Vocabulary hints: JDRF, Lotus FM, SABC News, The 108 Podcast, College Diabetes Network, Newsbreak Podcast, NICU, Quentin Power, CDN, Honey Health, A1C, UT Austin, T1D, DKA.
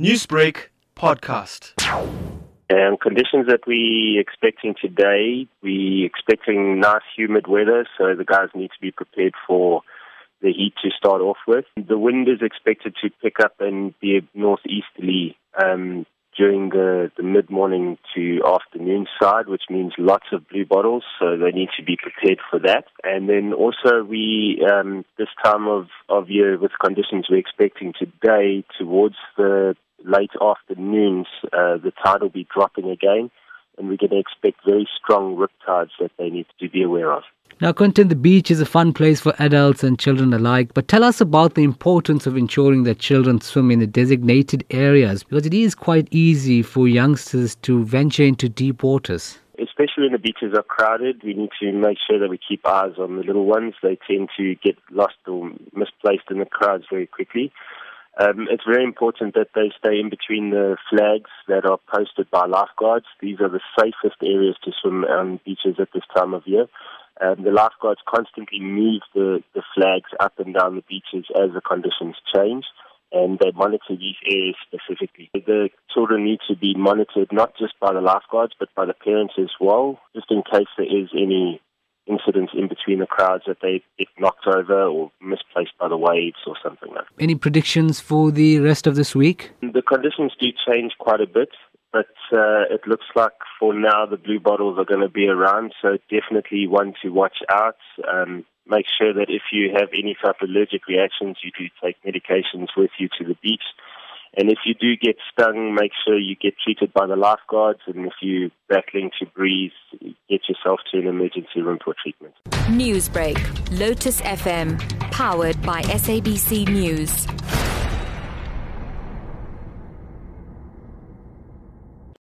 Newsbreak Podcast. Conditions that we're expecting today, we're expecting nice humid weather, so the guys need to be prepared for the heat to start off with. The wind is expected to pick up and be northeasterly during the mid-morning to afternoon side, which means lots of blue bottles, so they need to be prepared for that. And then also we, this time of year with conditions we're expecting today, towards the late afternoons, the tide will be dropping again, and we're going to expect very strong rip tides that they need to be aware of. Now, Quentin, the beach is a fun place for adults and children alike, but tell us about the importance of ensuring that children swim in the designated areas, because it is quite easy for youngsters to venture into deep waters. Especially when the beaches are crowded, we need to make sure that we keep eyes on the little ones. They tend to get lost or misplaced in the crowds very quickly. It's very important that they stay in between the flags that are posted by lifeguards. These are the safest areas to swim on beaches at this time of year. The lifeguards constantly move the flags up and down the beaches as the conditions change, and they monitor these areas specifically. The children need to be monitored not just by the lifeguards but by the parents as well, just in case there is any incidents in between the crowds that they get knocked over or misplaced by the waves or something like that. Any predictions for the rest of this week? The conditions do change quite a bit, but it looks like for now the blue bottles are going to be around, so definitely one to watch out. Make sure that if you have any type of allergic reactions, you do take medications with you to the beach. And if you do get stung, make sure you get treated by the lifeguards. And if you're battling to breathe, get yourself to an emergency room for treatment. Newsbreak, Lotus FM, powered by SABC News.